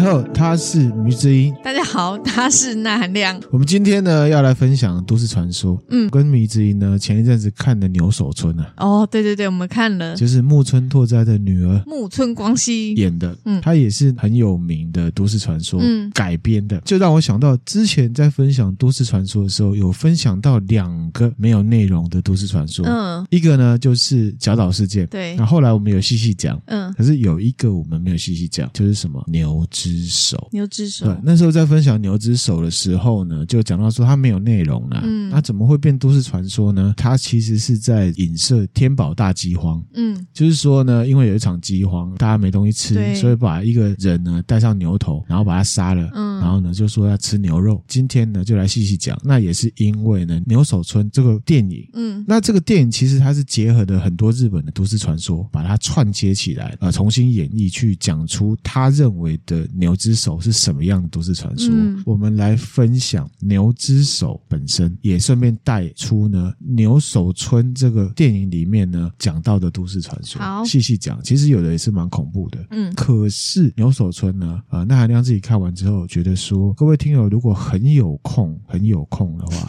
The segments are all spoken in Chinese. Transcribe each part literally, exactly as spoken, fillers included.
然后他是于之音，大家好，他是那含亮。我们今天呢要来分享都市传说。嗯，跟于之音呢前一阵子看的牛首村啊。哦，对对对，我们看了，就是木村拓哉的女儿木村光希演的。嗯，她也是很有名的都市传说、嗯、改编的，就让我想到之前在分享都市传说的时候，有分享到两个没有内容的都市传说。嗯，一个呢就是角岛事件，对，那后来我们有细细讲。嗯，可是有一个我们没有细细讲，就是什么牛之手。牛之手，对，那时候在分享牛之手的时候呢，就讲到说它没有内容啦、啊、嗯，那怎么会变都市传说呢？它其实是在影射天保大饥荒。嗯，就是说呢，因为有一场饥荒，大家没东西吃，所以把一个人呢带上牛头，然后把他杀了。嗯，然后呢就说要吃牛肉。今天呢就来细细讲，那也是因为呢牛首村这个电影。嗯，那这个电影其实它是结合了很多日本的都市传说，把它串接起来，呃，重新演绎，去讲出他认为的牛之手是什么样的都市传说、嗯、我们来分享牛之手本身，也顺便带出呢牛首村这个电影里面呢讲到的都市传说。好，细细讲，其实有的也是蛮恐怖的。嗯，可是牛首村呢呃，那含亮自己看完之后觉得说，各位听友如果很有空很有空的话、哦、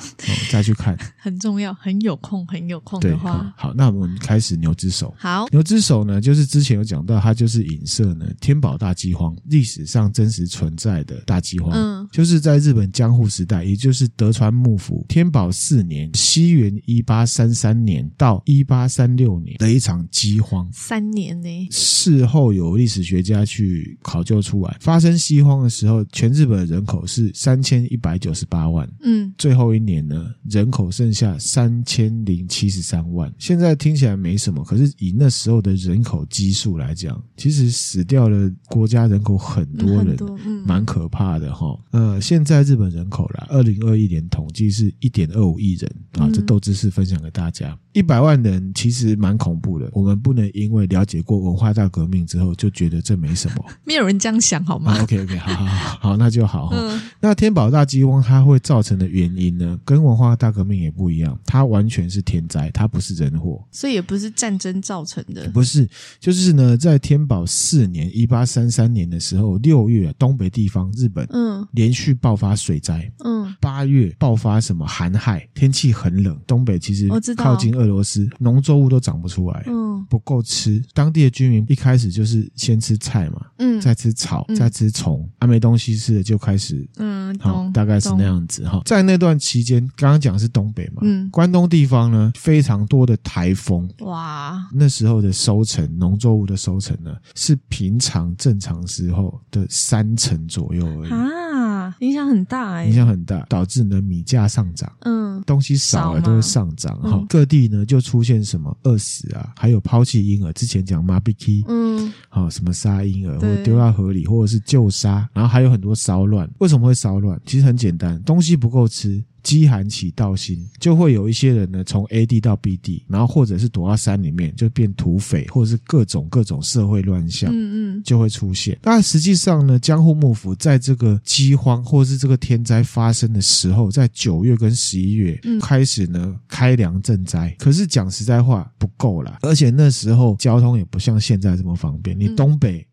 再去看很重要，很有空很有空的话、嗯、好，那我们开始牛之手。好，牛之手呢就是之前有讲到，它就是影射呢天保大饥荒，历史上真实存在的大饥荒、嗯、就是在日本江户时代，也就是德川幕府天保四年，西元一八三三年到一八三六年的一场饥荒。三年呢，事后有历史学家去考究出来，发生饥荒的时候全日本的人口是三千一百九十八万。嗯，最后一年呢人口剩下三千零七十三万。现在听起来没什么，可是以那时候的人口基数来讲，其实死掉了国家人口很多人，蛮、嗯嗯、可怕的齁。呃，现在日本人口啦二零二一年统计是 一点二五亿人啊，这豆知识分享给大家。一百万人其实蛮恐怖的，我们不能因为了解过文化大革命之后就觉得这没什么。没有人这样想好吗、啊、OK OK 好好好, 好那就好、嗯、那天保大饥荒它会造成的原因呢跟文化大革命也不一样，它完全是天灾，它不是人祸，所以也不是战争造成的。不是，就是呢在天保四年一八三三年的时候六月东北地方日本嗯连续爆发水灾。嗯，八月爆发什么寒害，天气很冷，东北其实靠近俄罗斯，农作物都长不出来，嗯，不够吃。当地的居民一开始就是先吃菜嘛，嗯，再吃草，嗯、再吃虫，啊，没东西吃的就开始，嗯，好、哦，大概是那样子哈、哦。在那段期间，刚刚讲是东北嘛，嗯，关东地方呢非常多的台风，哇，那时候的收成，农作物的收成呢是平常正常时候的三成左右而已啊，影响很大哎、欸，影响很大，导致呢米价上涨，嗯，东西少了都会上涨哈、嗯，各地呢。就出现什么饿死啊，还有抛弃婴儿，之前讲 mabiki， 嗯，好、哦、什么杀婴儿或丢到河里，或者是救杀，然后还有很多骚乱。为什么会骚乱？其实很简单，东西不够吃。饥寒起盗心，就会有一些人呢从 A 地到 B 地，然后或者是躲到山里面就变土匪，或者是各种各种社会乱象，嗯嗯，就会出现。那实际上呢，江户幕府在这个饥荒或是这个天灾发生的时候，在九月跟十一月、嗯、开始呢开粮赈灾，可是讲实在话不够啦，而且那时候交通也不像现在这么方便，你东北、嗯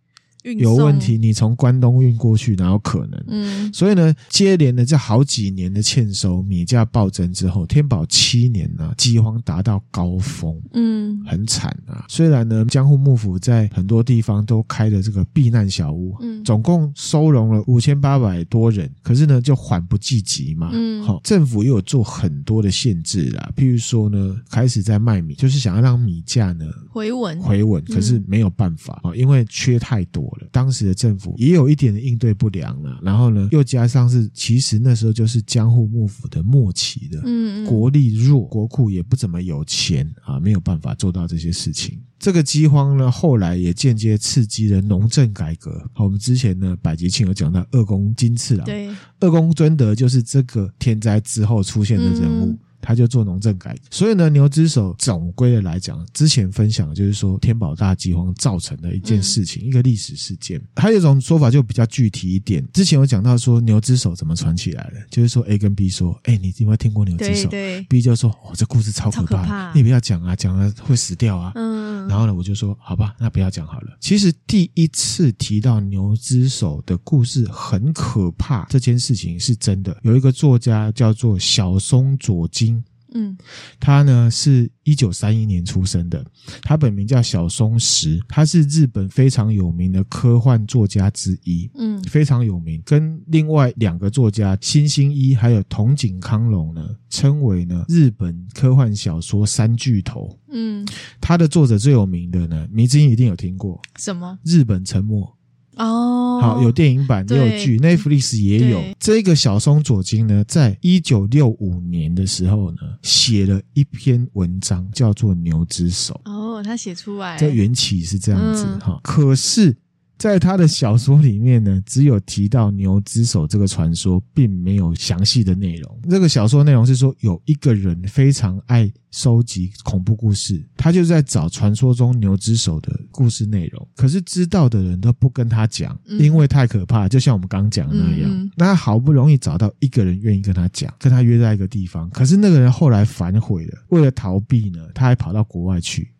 有问题，你从关东运过去哪有可能？嗯，所以呢，接连了这好几年的欠收，米价暴增之后，天保七年呢、啊，饥荒达到高峰，嗯，很惨啊。虽然呢，江户幕府在很多地方都开了这个避难小屋，嗯，总共收容了五千八百多人，可是呢，就缓不济急嘛，嗯，好、哦，政府也有做很多的限制啦，譬如说呢，开始在卖米，就是想要让米价呢回稳，回稳，可是没有办法啊、嗯，因为缺太多了。当时的政府也有一点的应对不良了、啊，然后呢，又加上是其实那时候就是江户幕府的末期的，嗯嗯，国力弱，国库也不怎么有钱啊，没有办法做到这些事情。这个饥荒呢，后来也间接刺激了农政改革。好，我们之前呢，百吉庆有讲到二宫金次郎，对，二宫尊德就是这个天灾之后出现的人物。嗯，他就做农政改革，所以呢，牛之手总归的来讲，之前分享的就是说天保大饥荒造成的一件事情、嗯，一个历史事件。还有一种说法就比较具体一点，之前有讲到说牛之手怎么传起来的，就是说 A 跟 B 说，哎、欸，你有没有听过牛之手？ B 就说，哦，这故事超可怕，可怕你不要讲啊，讲了会死掉啊。嗯，然后呢我就说好吧，那不要讲好了。其实第一次提到牛之手的故事很可怕，这件事情是真的。有一个作家叫做小松左京，嗯，他呢是一九三一年出生的，他本名叫小松石，他是日本非常有名的科幻作家之一，嗯，非常有名，跟另外两个作家新星一还有筒井康隆呢，称为呢日本科幻小说三巨头，嗯，他的作者最有名的呢，迷之音一定有听过，什么？日本沉没。哦、oh, ，好，有电影版也有剧 Netflix 也有。这个小松左京呢在一九六五年的时候呢写了一篇文章叫做牛之手。哦、oh, 他写出来这缘起是这样子、嗯、可是在他的小说里面呢只有提到牛之手这个传说，并没有详细的内容。这个小说内容是说有一个人非常爱收集恐怖故事，他就在找传说中牛之手的故事内容，可是知道的人都不跟他讲、嗯、因为太可怕，就像我们刚讲的那样、嗯、那他好不容易找到一个人愿意跟他讲，跟他约在一个地方，可是那个人后来反悔了，为了逃避呢他还跑到国外去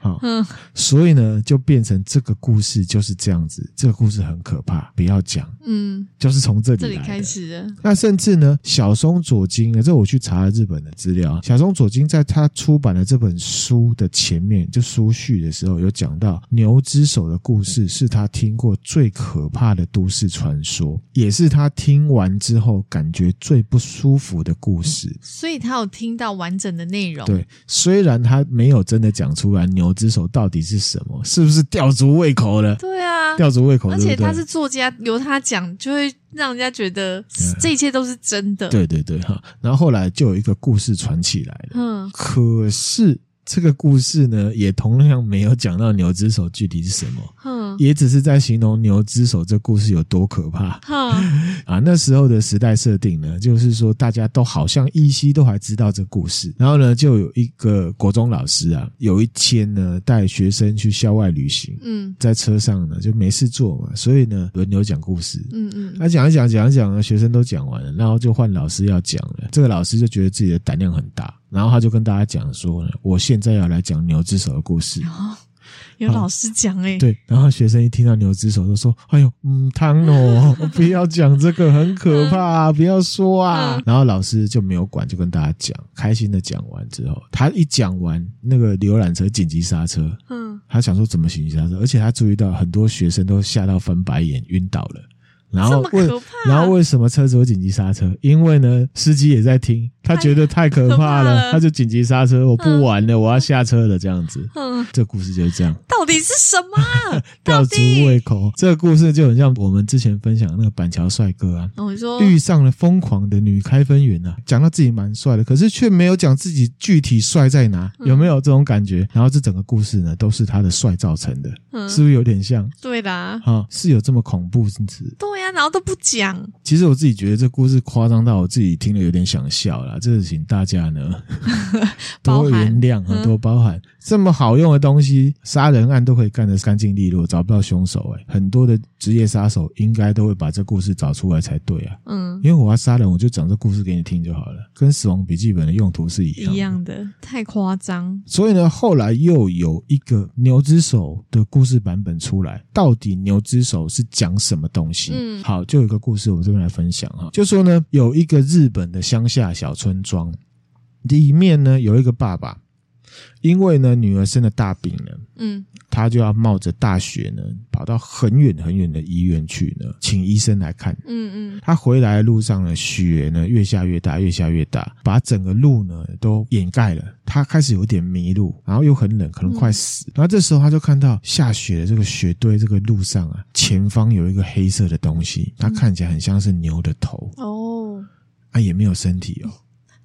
好、嗯，所以呢就变成这个故事就是这样子，这个故事很可怕，不要讲，嗯，就是从这里来的，这里开始的。那甚至呢小松左京呢，这我去查了日本的资料，小松左京在他出版的这本书的前面就书序的时候有讲到牛之手的故事是他听过最可怕的都市传说，也是他听完之后感觉最不舒服的故事、嗯、所以他有听到完整的内容。对，虽然他没有真的讲出来牛牛之手到底是什么，是不是吊足胃口了？对啊，吊足胃口，而且他是作家，由他讲就会让人家觉得这一切都是真的、嗯、对对对哈。然后后来就有一个故事传起来了，嗯，可是这个故事呢也同样没有讲到牛之手具体是什么、嗯、也只是在形容牛之手这故事有多可怕、嗯、啊，那时候的时代设定呢就是说大家都好像依稀都还知道这故事。然后呢就有一个国中老师啊，有一天呢带学生去校外旅行，嗯，在车上呢就没事做嘛，所以呢轮流讲故事，嗯嗯，他、啊、讲一讲讲一讲呢，学生都讲完了，然后就换老师要讲了。这个老师就觉得自己的胆量很大，然后他就跟大家讲说呢，我现在要来讲牛之手的故事。哦、有老师讲诶、欸啊。对，然后学生一听到牛之手都说，哎呦嗯汤哦不要讲这个很可怕、啊、不要说啊、嗯。然后老师就没有管，就跟大家讲，开心的讲完之后，他一讲完那个浏览车紧急刹车，嗯，他想说怎么紧急刹车，而且他注意到很多学生都吓到翻白眼晕倒了。然后为然后为什么车子会紧急刹车？因为呢，司机也在听，他觉得太可怕了，怕了他就紧急刹车，我不玩了，嗯、我要下车了，这样子。嗯，这故事就是这样。到底是什么？吊足胃口。这个故事就很像我们之前分享的那个板桥帅哥啊，我、哦、说遇上了疯狂的女开分员啊，讲到自己蛮帅的，可是却没有讲自己具体帅在哪，有没有这种感觉？嗯、然后这整个故事呢，都是他的帅造成的，嗯、是不是有点像？对的啊、哦，是有这么恐怖，是不是？对。然后都不讲。其实我自己觉得这故事夸张到我自己听了有点想笑啦，这请大家呢多原谅和多包涵、嗯、这么好用的东西，杀人案都可以干得干净利落，找不到凶手、欸、很多的职业杀手应该都会把这故事找出来才对啊。嗯，因为我要杀人我就讲这故事给你听就好了，跟死亡笔记本的用途是一样的一样的，太夸张。所以呢后来又有一个牛之手的故事版本出来，到底牛之手是讲什么东西？嗯，好，就有一个故事我这边来分享哈，就说呢有一个日本的乡下小村庄里面呢有一个爸爸，因为呢女儿生了大病了，嗯，他就要冒着大雪呢跑到很远很远的医院去呢请医生来看，嗯嗯，他回来的路上呢雪呢越下越大越下越大，把整个路呢都掩盖了，他开始有点迷路，然后又很冷，可能快死、嗯、然后这时候他就看到下雪的这个雪堆这个路上啊前方有一个黑色的东西，它看起来很像是牛的头、嗯、哦，啊也没有身体哦，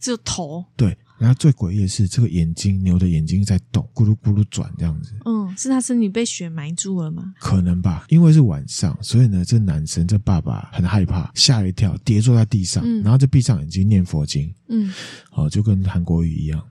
只有头。对，然后最诡异的是这个眼睛，牛的眼睛在动，咕噜咕噜转这样子。嗯，是他身体被雪埋住了吗？可能吧，因为是晚上，所以呢这男生这爸爸很害怕，吓了一跳跌坐在地上、嗯、然后就闭上眼睛念佛经，嗯，好、哦，就跟韩国语一样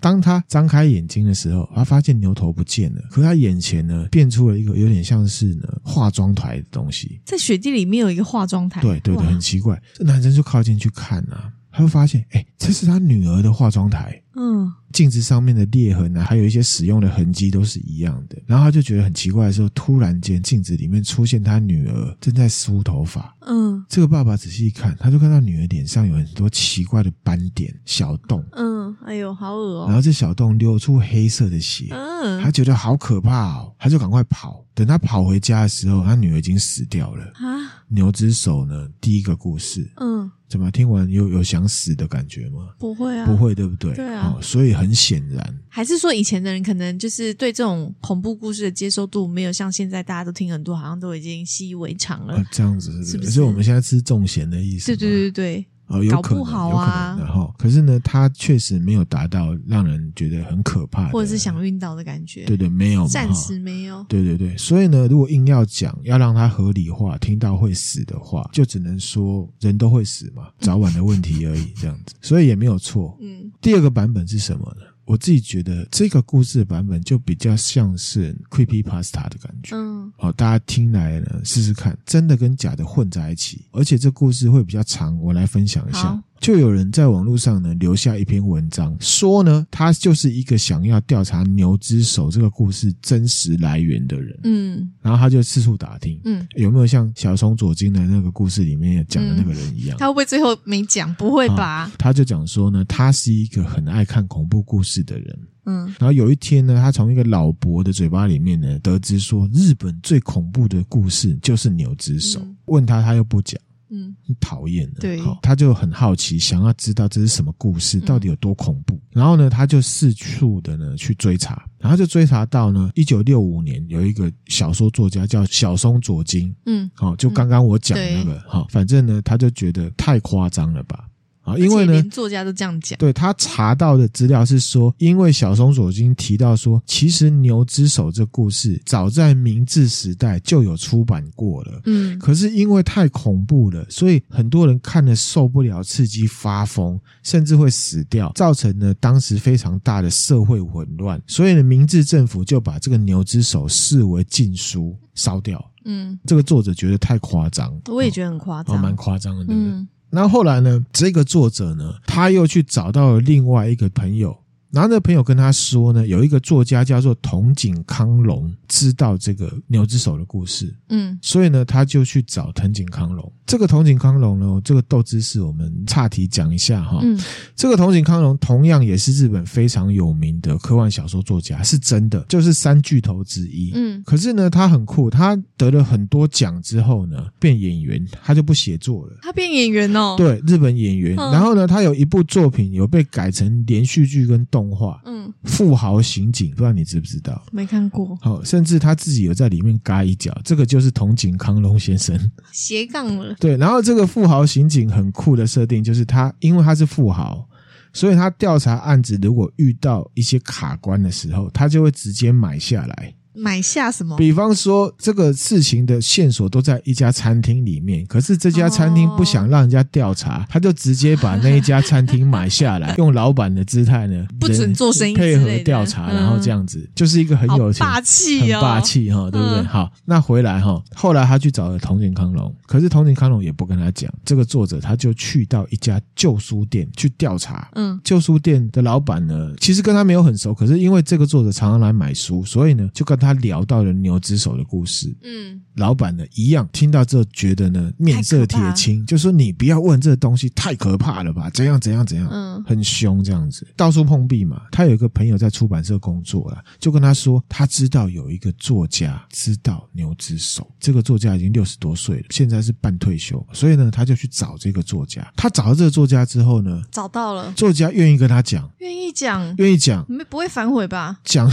当他张开眼睛的时候，他发现牛头不见了，可他眼前呢变出了一个有点像是呢化妆台的东西，在雪地里面有一个化妆台。对对对，很奇怪。这男生就靠近去看啊，他会发现哎、欸，这是他女儿的化妆台，嗯，镜子上面的裂痕啊，还有一些使用的痕迹都是一样的。然后他就觉得很奇怪的时候，突然间镜子里面出现他女儿正在梳头发，嗯，这个爸爸仔细一看，他就看到女儿脸上有很多奇怪的斑点小洞，嗯，哎呦好恶哦、喔。然后这小洞流出黑色的血，嗯，他觉得好可怕哦，他就赶快跑。等他跑回家的时候，他女儿已经死掉了啊。牛之手呢，第一个故事，嗯，怎么听完有有想死的感觉吗？不会啊，不会，对不对？对啊，哦、所以很显然，还是说以前的人可能就是对这种恐怖故事的接受度没有像现在大家都听很多，好像都已经习以为常了。啊、这样子是不是？是不是？所以我们现在吃重咸的意思？对对对对。哦、有可能搞不好啊，有可能，然后可是呢他确实没有达到让人觉得很可怕的或者是想晕倒的感觉，对对，没有，暂时没有，对对对。所以呢如果硬要讲要让他合理化听到会死的话，就只能说人都会死嘛，早晚的问题而已这样子，所以也没有错。嗯，第二个版本是什么呢？我自己觉得这个故事的版本就比较像是 creepypasta 的感觉。嗯，好、哦，大家听来呢试试看，真的跟假的混在一起，而且这故事会比较长，我来分享一下。就有人在网络上呢留下一篇文章，说呢他就是一个想要调查牛之手这个故事真实来源的人，嗯，然后他就四处打听，嗯，有没有像小松左京的那个故事里面讲的那个人一样、嗯、他会不会最后没讲？不会吧、啊、他就讲说呢他是一个很爱看恐怖故事的人，嗯，然后有一天呢他从一个老伯的嘴巴里面呢得知说日本最恐怖的故事就是牛之手、嗯、问他他又不讲，嗯，讨厌了。对、哦，他就很好奇，想要知道这是什么故事，到底有多恐怖。嗯、然后呢，他就四处的呢去追查，然后就追查到呢，一九六五年有一个小说作家叫小松左京，嗯，好、哦，就刚刚我讲的那个，哈、嗯哦，反正呢，他就觉得太夸张了吧。啊，因为呢，连作家都这样讲。对，他查到的资料是说，因为小松左京提到说，其实牛之手这故事早在明治时代就有出版过了，嗯，可是因为太恐怖了，所以很多人看了受不了刺激发疯，甚至会死掉，造成了当时非常大的社会混乱，所以呢，明治政府就把这个牛之手视为禁书烧掉。嗯，这个作者觉得太夸张，我也觉得很夸张，哦，蛮夸张的，对不对？嗯，然后后来呢这个作者呢他又去找到了另外一个朋友，然后那个朋友跟他说呢有一个作家叫做筒井康隆知道这个牛之手的故事，嗯，所以呢他就去找筒井康隆。这个筒井康隆呢，这个豆知识我们岔题讲一下哈、嗯。这个筒井康隆同样也是日本非常有名的科幻小说作家，是真的，就是三巨头之一。嗯，可是呢，他很酷，他得了很多奖之后呢，变演员，他就不写作了。他变演员哦？对，日本演员。嗯、然后呢，他有一部作品有被改成连续剧跟动画，嗯，《富豪刑警》，不知道你知不知道？没看过。好，甚至他自己有在里面嘎一脚，这个就是筒井康隆先生斜杠了。对，然后这个富豪刑警很酷的设定就是他，因为他是富豪，所以他调查案子如果遇到一些卡关的时候，他就会直接买下来。买下什么？比方说这个事情的线索都在一家餐厅里面，可是这家餐厅不想让人家调查、哦、他就直接把那一家餐厅买下来用老板的姿态呢不准做生意配合调查、嗯、然后这样子就是一个很有钱霸气、哦、很霸气、哦、对不对、嗯、好，那回来、哦、后来他去找了筒井康隆，可是筒井康隆也不跟他讲，这个作者他就去到一家旧书店去调查，嗯，旧书店的老板呢其实跟他没有很熟，可是因为这个作者常常来买书，所以呢就跟他聊到了牛之手的故事，嗯，老板呢一样听到之后觉得呢面色铁青，就说你不要问这东西太可怕了吧，怎样怎样怎样，嗯，很凶这样子，到处碰壁嘛。他有一个朋友在出版社工作啦，就跟他说他知道有一个作家知道牛之手，这个作家已经六十多岁了，现在是半退休，所以呢他就去找这个作家。他找到这个作家之后呢，找到了作家愿意跟他讲，愿意讲，愿意讲，不会反悔吧？讲。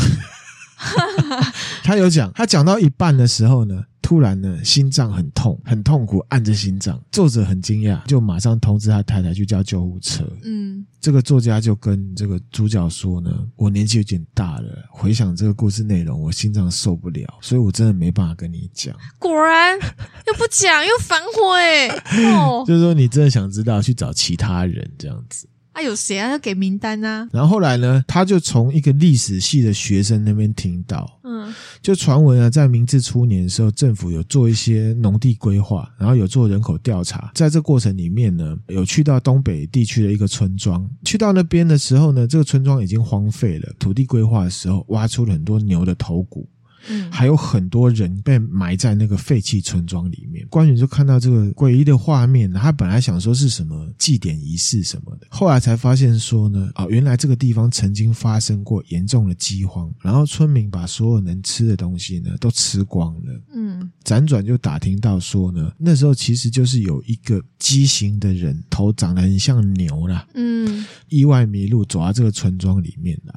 他有讲，他讲到一半的时候呢，突然呢心脏很痛，很痛苦，按着心脏，作者很惊讶，就马上通知他太太去叫救护车。嗯，这个作家就跟这个主角说呢，我年纪有点大了，回想这个故事内容，我心脏受不了，所以我真的没办法跟你讲。果然又不讲又反悔、哦、就是说你真的想知道去找其他人这样子啊，有谁啊要给名单啊？然后后来呢，他就从一个历史系的学生那边听到，嗯，就传闻啊，在明治初年的时候，政府有做一些农地规划，然后有做人口调查，在这过程里面呢，有去到东北地区的一个村庄，去到那边的时候呢，这个村庄已经荒废了，土地规划的时候挖出了很多牛的头骨。嗯、还有很多人被埋在那个废弃村庄里面，官员就看到这个诡异的画面，他本来想说是什么祭典仪式什么的，后来才发现说呢，啊、哦，原来这个地方曾经发生过严重的饥荒，然后村民把所有能吃的东西呢都吃光了。嗯，辗转就打听到说呢，那时候其实就是有一个畸形的人，头长得很像牛啦，嗯，意外迷路走到这个村庄里面来。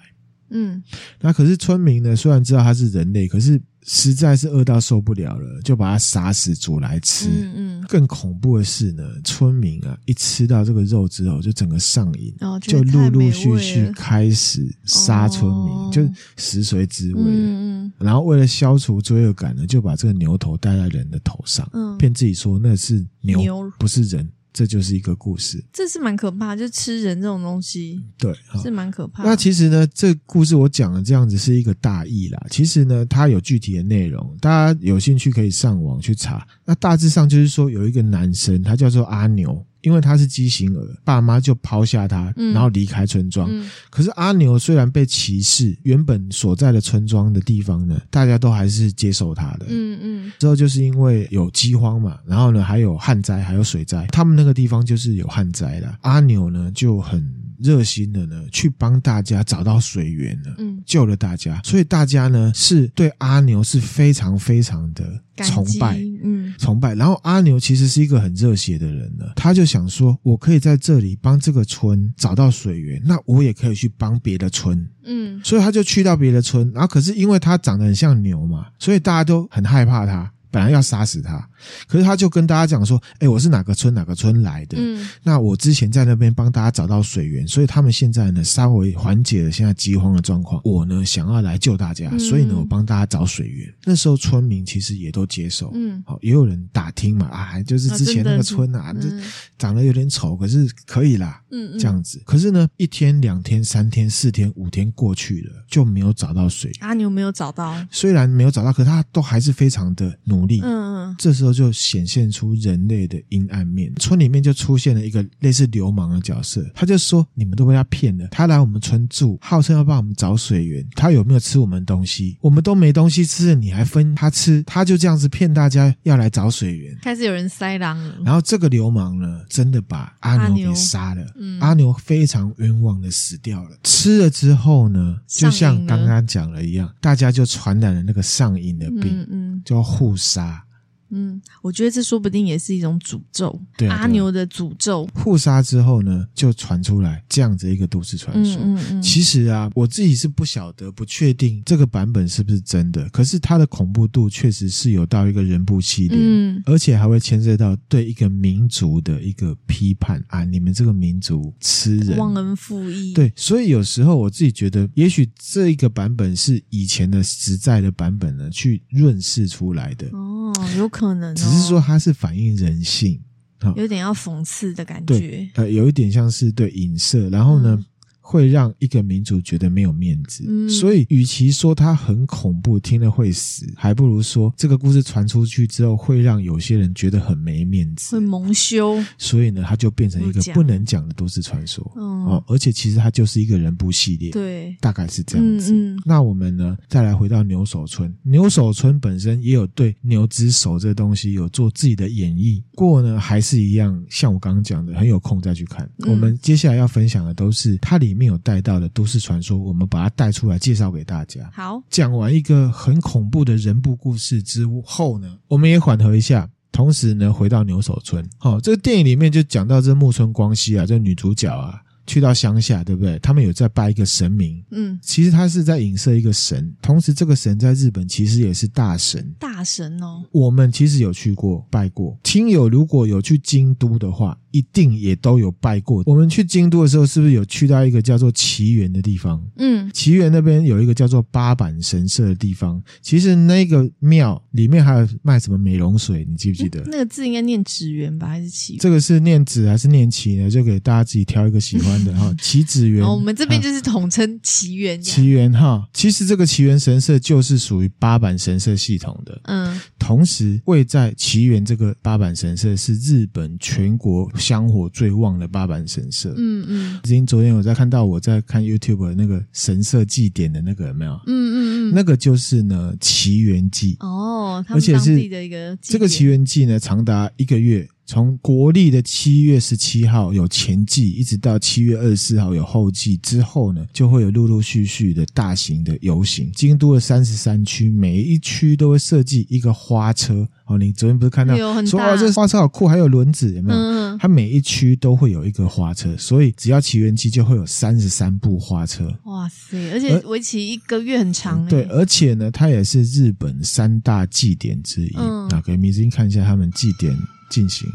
嗯，那可是村民呢，虽然知道他是人类，可是实在是饿到受不了了，就把他杀死煮来吃。嗯嗯，更恐怖的是呢，村民啊一吃到这个肉之后就整个上瘾，哦，就陆陆续续开始杀村民，哦，就食髓知味了。嗯嗯，然后为了消除罪恶感呢，就把这个牛头戴在人的头上，嗯，骗自己说那是 牛, 牛不是人。这就是一个故事，这是蛮可怕，就吃人这种东西，对，是蛮可怕的。那其实呢，这个故事我讲的这样子是一个大意啦，其实呢，它有具体的内容，大家有兴趣可以上网去查。那大致上就是说，有一个男生，他叫做阿牛，因为他是畸形儿，爸妈就抛下他，然后离开村庄。嗯嗯，可是阿牛虽然被歧视，原本所在的村庄的地方呢，大家都还是接受他的。嗯嗯。之后就是因为有饥荒嘛，然后呢还有旱灾，还有水灾，他们那个地方就是有旱灾啦。阿牛呢就很热心的呢，去帮大家找到水源了，嗯，救了大家。所以大家呢是对阿牛是非常非常的崇拜，嗯，崇拜。然后阿牛其实是一个很热血的人了，他就想说，我可以在这里帮这个村找到水源，那我也可以去帮别的村，嗯，所以他就去到别的村，然后可是因为他长得很像牛嘛，所以大家都很害怕他，本来要杀死他，可是他就跟大家讲说，诶，我是哪个村哪个村来的，嗯，那我之前在那边帮大家找到水源，所以他们现在呢稍微缓解了现在饥荒的状况，我呢想要来救大家，嗯，所以呢我帮大家找水源。那时候村民其实也都接受，嗯，也有人打听嘛，啊，就是之前那个村啊，啊，嗯，长得有点丑，可是可以啦，嗯嗯，这样子。可是呢一天两天三天四天五天过去了，就没有找到水源。啊，你有没有找到？虽然没有找到，可是他都还是非常的努力努力，嗯，这时候就显现出人类的阴暗面。村里面就出现了一个类似流氓的角色，他就说：“你们都被他骗了，他来我们村住，号称要帮我们找水源，他有没有吃我们东西？我们都没东西吃了，你还分他吃？他就这样子骗大家要来找水源。”开始有人塞狼了。然后这个流氓呢，真的把阿牛给杀了。阿牛，嗯，阿牛非常冤枉的死掉了。吃了之后呢，就像刚刚讲了一样，大家就传染了那个上瘾的病，嗯嗯，叫护士。杀，嗯，我觉得这说不定也是一种诅咒，对啊，对啊，阿牛的诅咒。互杀之后呢，就传出来这样子一个都市传说。嗯嗯嗯，其实啊，我自己是不晓得，不确定这个版本是不是真的，可是它的恐怖度确实是有到一个人不系列，嗯，而且还会牵涉到对一个民族的一个批判啊，你们这个民族吃人，忘恩负义。对，所以有时候我自己觉得，也许这一个版本是以前的实在的版本呢，去润饰出来的。哦，有可能。可能哦，只是说它是反映人性，哦，有点要讽刺的感觉，呃，有一点像是对影射，然后呢，嗯，会让一个民族觉得没有面子，嗯，所以与其说它很恐怖，听了会死，还不如说这个故事传出去之后会让有些人觉得很没面子，会蒙羞，所以呢它就变成一个不能讲的都市传说，嗯哦，而且其实它就是一个人不系列，对，大概是这样子，嗯嗯。那我们呢再来回到牛首村，牛首村本身也有对牛之首这东西有做自己的演绎，过呢还是一样像我刚刚讲的，很有空再去看，嗯，我们接下来要分享的都是它里面没有带到的都市传说，我们把它带出来介绍给大家。好，讲完一个很恐怖的人不故事之后呢，我们也缓和一下，同时呢回到牛首村。哦，这个电影里面就讲到这木村光希啊，这女主角啊去到乡下，对不对？他们有在拜一个神明，嗯，其实他是在影射一个神，同时这个神在日本其实也是大神，大神哦。我们其实有去过拜过，听友如果有去京都的话，一定也都有拜过。我们去京都的时候是不是有去到一个叫做祇园的地方？嗯，祇园那边有一个叫做八坂神社的地方，其实那个庙里面还有卖什么美容水，你记不记得？嗯、那个字应该念祇园吧，还是祇园？这个是念祇还是念祇呢？就给大家自己挑一个喜欢的哈。祇子园，我们这边就是统称祇园。祇园哈，其实这个祇园神社就是属于八坂神社系统的。嗯，同时位在祇园这个八坂神社是日本全国香火最旺的八坂神社。嗯嗯，今天昨天我在看到我在看 YouTube 那个神社祭典的那个有没有？嗯嗯嗯，那个就是呢祇园祭哦，他们当地的一个祭典。这个祇园祭呢，长达一个月。从国历的七月十七号有前祭，一直到七月二十四号有后祭，之后呢就会有陆陆续续的大型的游行。京都的三十三区每一区都会设计一个花车、哦、你昨天不是看到说、啊、这花车好酷，还有轮子有没有、嗯、它每一区都会有一个花车，所以只要祇园祭就会有三十三部花车。哇塞，而且为期一个月很长、欸嗯、对，而且呢它也是日本三大祭典之一、嗯、给明星看一下他们祭典进行，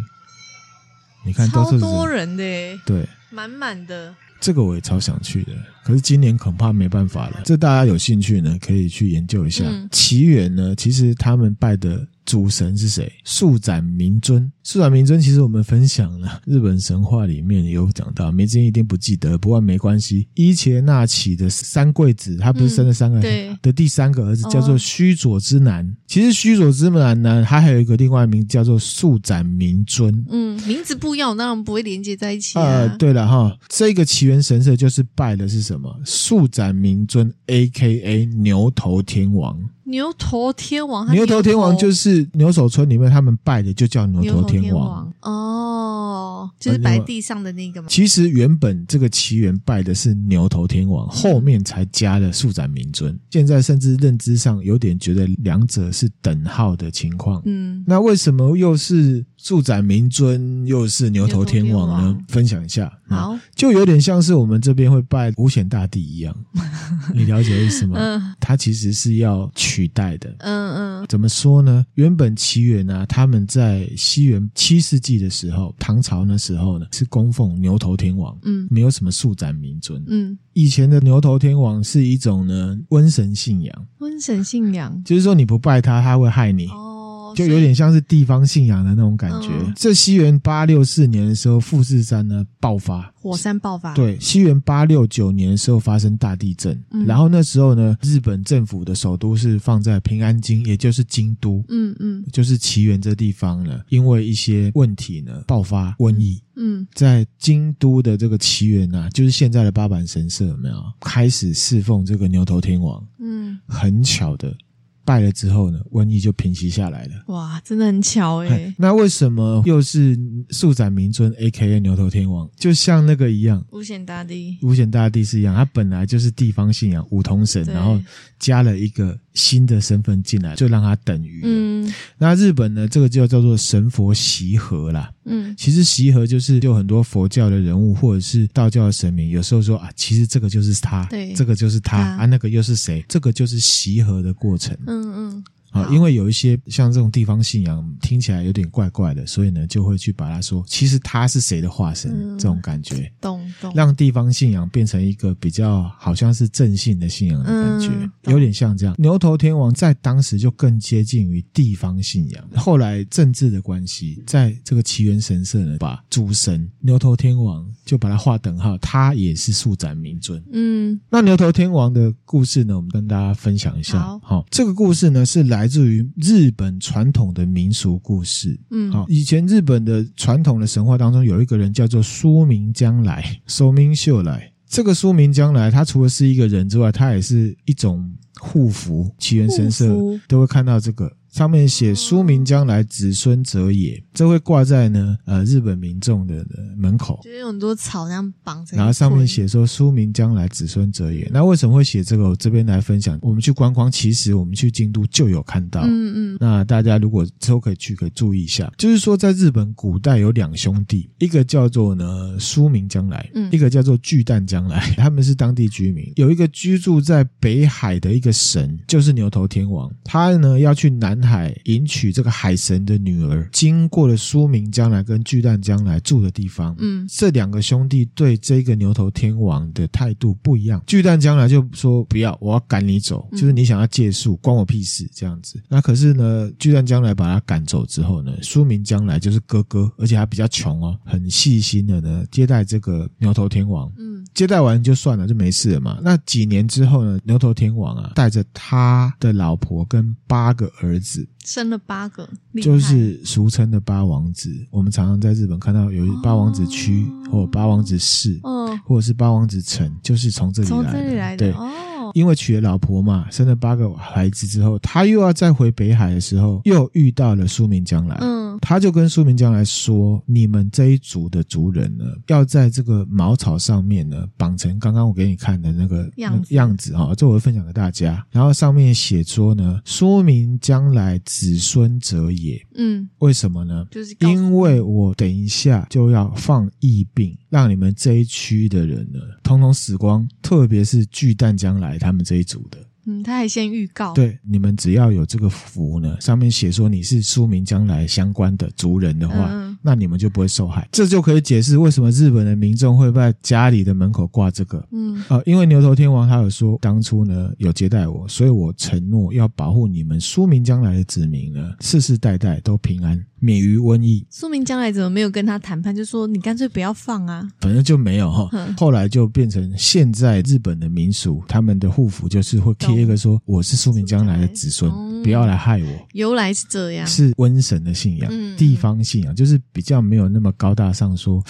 你看都是超多人的耶，对，满满的。这个我也超想去的，可是今年恐怕没办法了。这大家有兴趣呢可以去研究一下、嗯、祇园呢其实他们拜的主神是谁？素盏明尊。素盏明尊其实我们分享了日本神话里面有讲到，梅津一定不记得，不过没关系。伊邪那岐的三贵子，他不是生了三个、嗯、的第三个儿子叫做须佐之男、哦、其实须佐之男呢他还有一个另外一名叫做素盏明尊。嗯，名字不一样当然不会连接在一起、啊、呃，对了哈，这个祇园神社就是拜的是什么？素盏明尊 A K A 牛头天王。牛头天王，牛头天王就是牛首村里面他们拜的就叫牛头天 王, 头天王哦，就是摆地上的那个嘛。其实原本这个祇园拜的是牛头天王，后面才加了素盏明尊，现在甚至认知上有点觉得两者是等号的情况。嗯，那为什么又是素盏明尊又是牛头天王呢？王分享一下。好，就有点像是我们这边会拜五显大帝一样。你了解意思吗、嗯、他其实是要取代的。嗯嗯，怎么说呢？原本祇园啊他们在西元七世纪的时候，唐朝那时候呢是供奉牛头天王，嗯，没有什么素盏明尊。嗯，以前的牛头天王是一种呢瘟神信仰。瘟神信仰就是说你不拜他他会害你、哦，就有点像是地方信仰的那种感觉。嗯、这西元八六四年的时候，富士山呢爆发火山爆发。对，西元八六九年的时候发生大地震、嗯，然后那时候呢，日本政府的首都是放在平安京，也就是京都，嗯嗯，就是祇园这地方呢，因为一些问题呢爆发瘟疫。嗯，在京都的这个祇园啊，就是现在的八坂神社有没有开始侍奉这个牛头天王？嗯，很巧的。拜了之后呢瘟疫就平息下来了。哇，真的很巧耶、欸、那为什么又是素盏明尊 A K A 牛头天王？就像那个一样，五显大帝，五显大帝是一样，他本来就是地方信仰五通神，然后加了一个新的身份进来，就让他等于了、嗯、那日本呢这个就叫做神佛习合啦。嗯，其实习合就是就很多佛教的人物或者是道教的神明有时候说啊，其实这个就是他，对，这个就是他 啊, 啊，那个又是谁，这个就是习合的过程。嗯嗯，啊，因为有一些像这种地方信仰听起来有点怪怪的，所以呢就会去把它说其实他是谁的化身、嗯、这种感觉，懂懂，让地方信仰变成一个比较好像是正信的信仰的感觉、嗯、有点像这样。牛头天王在当时就更接近于地方信仰，后来政治的关系，在这个祇园神社呢把主神牛头天王就把它划等号，他也是素盏明尊。嗯，那牛头天王的故事呢我们跟大家分享一下。好、哦、这个故事呢是来来自于日本传统的民俗故事。嗯，好，以前日本的传统的神话当中有一个人叫做苏名将来，苏名秀来。这个苏名将来他除了是一个人之外，他也是一种护符，祇园神社都会看到这个。上面写苏名将来子孙者也，这会挂在呢呃日本民众的门口，就是有很多草那样绑着，然后上面写说苏名将来子孙者也。那为什么会写这个？我这边来分享，我们去观光，其实我们去京都就有看到。嗯嗯，那大家如果之后可以去可以注意一下，就是说在日本古代有两兄弟，一个叫做呢苏名将来、嗯、一个叫做巨蛋将来，他们是当地居民。有一个居住在北海的一个神就是牛头天王，他呢要去南海迎娶这个海神的女儿，经过了苏明将来跟巨蛋将来住的地方。嗯，这两个兄弟对这个牛头天王的态度不一样，巨蛋将来就说不要，我要赶你走，就是你想要借宿关我屁事这样子。那可是呢，巨蛋将来把他赶走之后呢，苏明将来就是哥哥，而且他比较穷哦，很细心的呢接待这个牛头天王。嗯，接待完就算了，就没事了嘛。那几年之后呢，牛头天王啊带着他的老婆跟八个儿子生了八个，就是俗称的八王子。我们常常在日本看到有八王子区、哦、或八王子市、哦、或者是八王子城，就是从这里来的，从这里来的。对、哦、因为娶了老婆嘛，生了八个孩子之后，他又要再回北海的时候，又遇到了苏明将来。嗯，他就跟苏明将来说，你们这一族的族人呢，要在这个茅草上面呢绑成刚刚我给你看的那个样 子, 样子、哦、这我会分享给大家。然后上面写说呢，苏明将来子孙者也。嗯，为什么呢？就是因为我等一下就要放疫病，让你们这一区的人呢统统死光，特别是巨蛋将来他们这一族的。嗯，他还先预告，对，你们只要有这个符呢，上面写说你是苏明将来相关的族人的话、嗯、那你们就不会受害。这就可以解释为什么日本的民众会在家里的门口挂这个。嗯，呃，因为牛头天王他有说，当初呢有接待我，所以我承诺要保护你们苏明将来的子民呢，世世代代都平安，免于瘟疫。苏明将来怎么没有跟他谈判，就说你干脆不要放啊，反正就没有哈。后来就变成现在日本的民俗，他们的护符就是会贴一个说我是苏明将来的子孙、哦、不要来害我。由来是这样，是瘟神的信仰、嗯、地方信仰，就是比较没有那么高大上说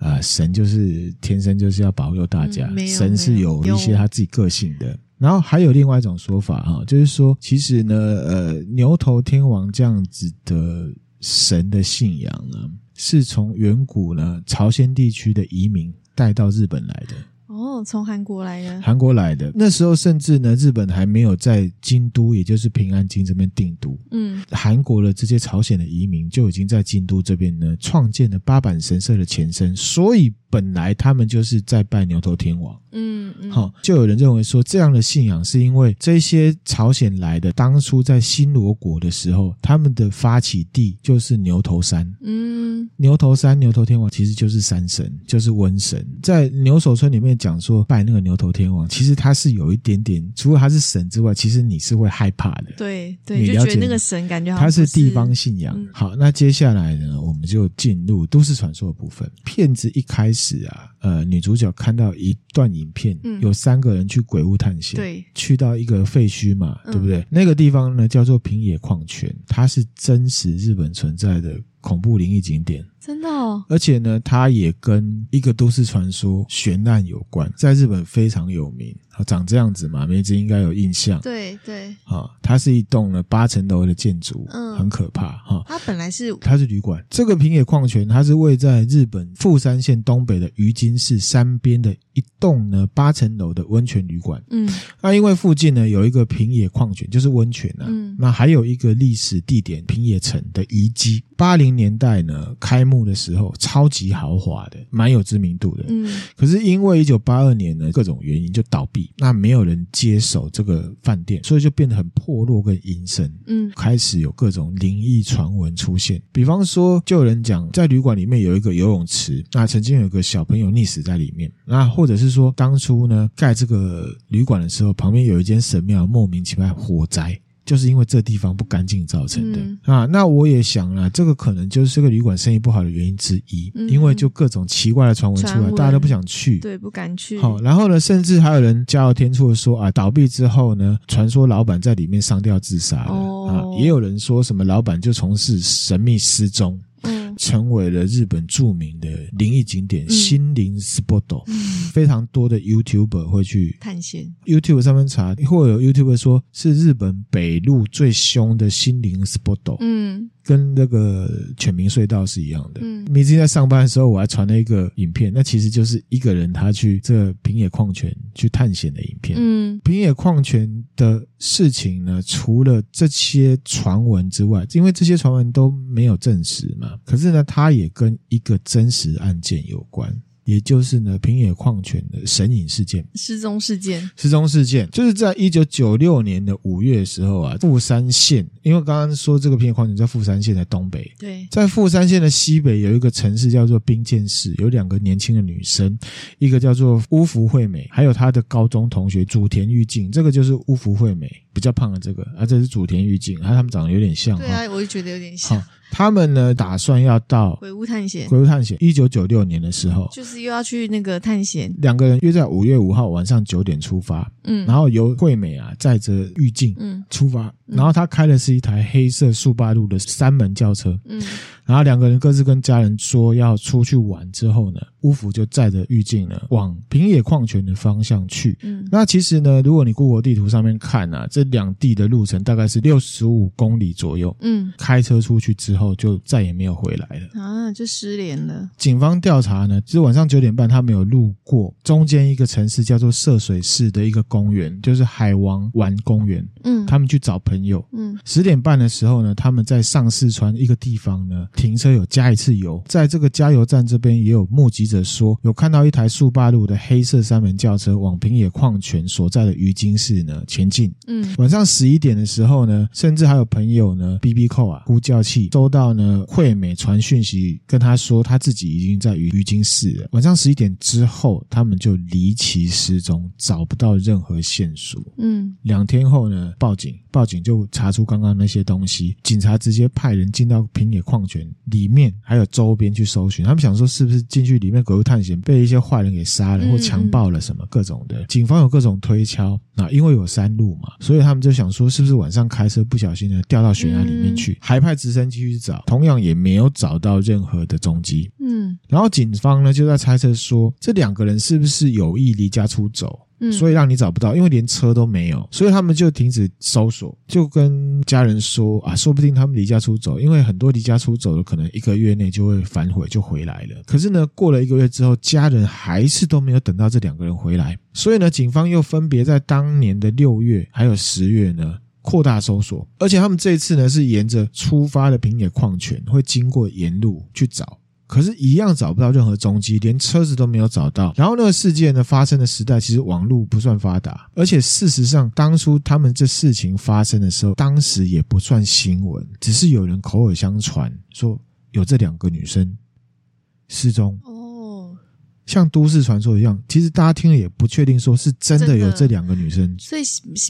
呃，神就是天生就是要保佑大家、嗯、神是有一些他自己个性的。然后还有另外一种说法哈，就是说其实呢呃，牛头天王这样子的神的信仰呢，是从远古呢朝鲜地区的移民带到日本来的。哦，从韩国来的。韩国来的。那时候甚至呢日本还没有在京都，也就是平安京这边定都。嗯，韩国的这些朝鲜的移民就已经在京都这边呢创建了八坂神社的前身，所以本来他们就是在拜牛头天王。嗯嗯，好、哦，就有人认为说，这样的信仰是因为这些朝鲜来的，当初在新罗国的时候，他们的发起地就是牛头山。嗯，牛头山、牛头天王其实就是山神，就是瘟神。在牛首村里面讲说拜那个牛头天王，其实他是有一点点，除了他是神之外，其实你是会害怕的。对对，你就觉得那个神感觉好像是他是地方信仰、嗯。好，那接下来呢，我们就进入都市传说的部分。片子一开始。是啊，呃，女主角看到一段影片、嗯、有三个人去鬼屋探险，对，去到一个废墟嘛、嗯、对不对？那个地方呢叫做平野矿泉，它是真实日本存在的恐怖灵异景点。真的哦，而且呢它也跟一个都市传说悬案有关，在日本非常有名。长这样子嘛，梅子应该有印象。对对、哦、它是一栋呢八层楼的建筑、嗯、很可怕、哦、它本来是它是旅馆。这个平野矿泉它是位在日本富山县东北的鱼津市山边的一栋呢八层楼的温泉旅馆。嗯，那因为附近呢有一个平野矿泉，就是温泉啊、嗯、那还有一个历史地点平野城的遗迹，八零年代呢开幕的时候超级豪华的，蛮有知名度的。嗯，可是因为一九八二年呢各种原因就倒闭，那没有人接手这个饭店，所以就变得很破落跟阴森。嗯，开始有各种灵异传闻出现，比方说就有人讲在旅馆里面有一个游泳池，那曾经有一个小朋友溺死在里面。那或者是说当初呢盖这个旅馆的时候，旁边有一间神庙莫名其妙火灾，就是因为这地方不干净造成的、嗯、啊。那我也想啦，这个可能就是这个旅馆生意不好的原因之一、嗯、因为就各种奇怪的传闻出来，大家都不想去，对，不敢去。好，然后呢甚至还有人加油添醋的说啊，倒闭之后呢传说老板在里面上吊自杀了、哦、啊，也有人说什么老板就从事神秘失踪，成为了日本著名的灵异景点、嗯、心灵 spot、嗯、非常多的 YouTuber 会去探险。 YouTube 上面查，或有 YouTuber 说是日本北陆最凶的心灵 spot、嗯、跟那个犬鸣隧道是一样的。嗯，明天在上班的时候我还传了一个影片，那其实就是一个人他去这个平野矿泉去探险的影片。嗯，平野矿泉的事情呢，除了这些传闻之外，因为这些传闻都没有证实嘛，可是呢它也跟一个真实案件有关。也就是呢平野矿泉的神隐事件失踪事件失踪事件就是在一九九六年的五月的时候啊，富山县，因为刚刚说这个平野矿泉在富山县的东北，对，在富山县的西北有一个城市叫做冰见市，有两个年轻的女生，一个叫做乌福惠美，还有她的高中同学竹田裕静，这个就是乌福惠美比较胖的这个啊，这是竹田裕静，啊，他们长得有点像，对啊，我就觉得有点像，哦，他们呢打算要到鬼屋探险，鬼屋探险一九九六年的时候就是又要去那个探险，两个人约在五月五号晚上九点出发，嗯，然后由惠美啊载着裕静嗯出发，嗯，然后他开的是一台黑色速霸陆的三门轿车，嗯，然后两个人各自跟家人说要出去玩之后呢，乌福就载着裕静呢往平野矿泉的方向去，嗯，那其实呢如果你 Google 地图上面看啊，这两地的路程大概是六十五公里左右，嗯，开车出去之后就再也没有回来了啊，就失联了。警方调查呢，就是晚上九点半他们有路过中间一个城市叫做涉水市的一个公园，就是海王丸公园，嗯，他们去找朋友，嗯，十点半的时候呢他们在上四川一个地方呢停车有加一次油，在这个加油站这边也有目击者说有看到一台速霸陆的黑色三门轿车往平野矿泉所在的鱼津市呢前进，嗯，晚上十一点的时候呢甚至还有朋友呢 B B 扣啊呼叫器收到呢惠美传讯息跟他说他自己已经在鱼津市了，晚上十一点之后他们就离奇失踪，找不到任何线索，嗯，两天后呢报警，报警就查出刚刚那些东西，警察直接派人进到平野矿泉里面还有周边去搜寻，他们想说是不是进去里面鬼屋探险被一些坏人给杀了或强暴了什么各种的，警方有各种推敲，那因为有山路嘛，所以他们就想说是不是晚上开车不小心呢掉到悬崖里面去，还派直升机去找，同样也没有找到任何的踪迹，嗯，然后警方呢就在猜测说这两个人是不是有意离家出走，所以让你找不到，因为连车都没有，所以他们就停止搜索，就跟家人说啊，说不定他们离家出走，因为很多离家出走的可能一个月内就会反悔就回来了，可是呢过了一个月之后家人还是都没有等到这两个人回来，所以呢警方又分别在当年的六月还有十月呢扩大搜索，而且他们这一次呢是沿着出发的平野矿泉会经过沿路去找，可是一样找不到任何踪迹，连车子都没有找到。然后那个事件呢发生的时代其实网络不算发达，而且事实上当初他们这事情发生的时候当时也不算新闻，只是有人口耳相传说有这两个女生失踪，哦，像都市传说一样，其实大家听了也不确定说是真的有这两个女生，所以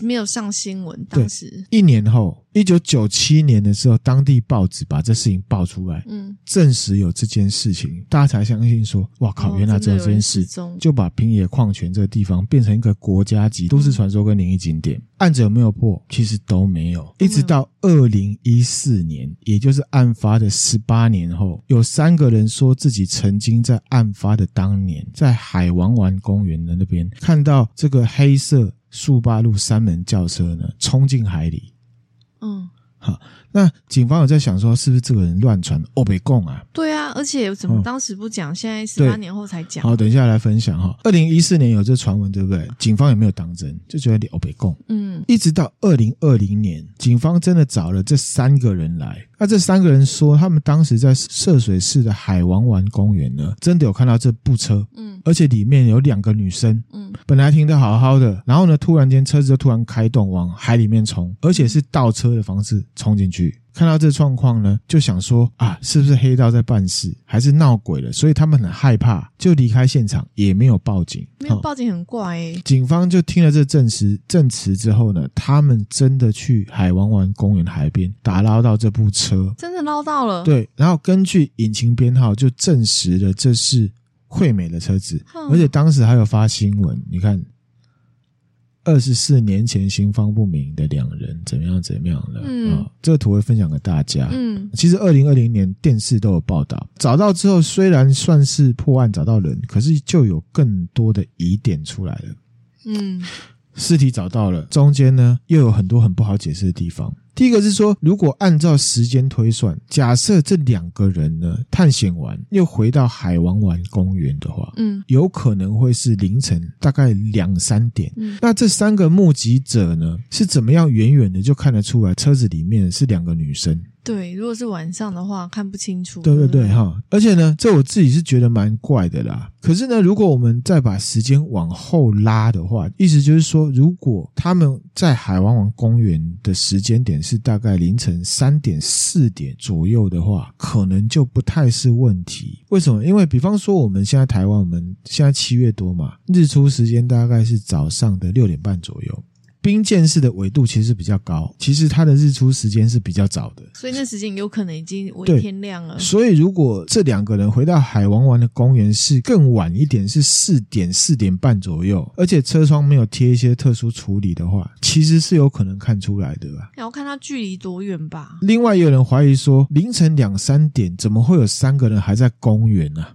没有上新闻。当时一年后一九九七年的时候当地报纸把这事情爆出来，嗯，证实有这件事情，大家才相信说哇靠，原来只有这件事，哦，就把平野矿泉这个地方变成一个国家级都市传说跟灵异景点，嗯，案子有没有破其实都没有，一直到二零一四年，也就是案发的十八年后，有三个人说自己曾经在案发的当年在海王丸公园的那边看到这个黑色速霸陆三门轿车呢冲进海里，嗯，好，那警方有在想说是不是这个人乱传欧北共啊，对啊，而且怎么当时不讲，嗯，现在十八年后才讲，好，等一下来分享哈。二零一四年有这传闻对不对，警方也没有当真，就觉得你欧北共，嗯，一直到二零二零年警方真的找了这三个人来，那这三个人说他们当时在涉水市的海王丸公园呢真的有看到这部车，嗯，而且里面有两个女生，嗯，本来停得好好的，然后呢突然间车子就突然开动往海里面冲，而且是倒车的方式冲进去，看到这状况呢就想说啊，是不是黑道在办事还是闹鬼了，所以他们很害怕就离开现场，也没有报警，没有报警很怪，欸，警方就听了这证词证词之后呢，他们真的去海王丸公园海边打捞到这部车，真的捞到了，对，然后根据引擎编号就证实了这是惠美的车子，嗯，而且当时还有发新闻，你看二十四年前行方不明的两人怎么样怎么样了，嗯，哦，这个图会分享给大家，嗯，其实二零二零年电视都有报道，找到之后虽然算是破案找到人，可是就有更多的疑点出来了，嗯，尸体找到了，中间呢又有很多很不好解释的地方。第一个是说，如果按照时间推算，假设这两个人呢探险完又回到海王丸公园的话，嗯，有可能会是凌晨大概两三点，嗯，那这三个目击者呢是怎么样远远的就看得出来车子里面是两个女生，对，如果是晚上的话看不清楚。对对对哈，而且呢这我自己是觉得蛮怪的啦。可是呢如果我们再把时间往后拉的话，意思就是说如果他们在海王王公园的时间点是大概凌晨三点四点左右的话，可能就不太是问题。为什么？因为比方说我们现在台湾，我们现在七月多嘛，日出时间大概是早上的六点半左右。冰见市的纬度其实是比较高，其实它的日出时间是比较早的，所以那时间有可能已经微天亮了。所以如果这两个人回到海王湾的公园是更晚一点，是四点四点半左右，而且车窗没有贴一些特殊处理的话，其实是有可能看出来的吧。然后看它距离多远吧。另外也有人怀疑说凌晨两三点怎么会有三个人还在公园啊？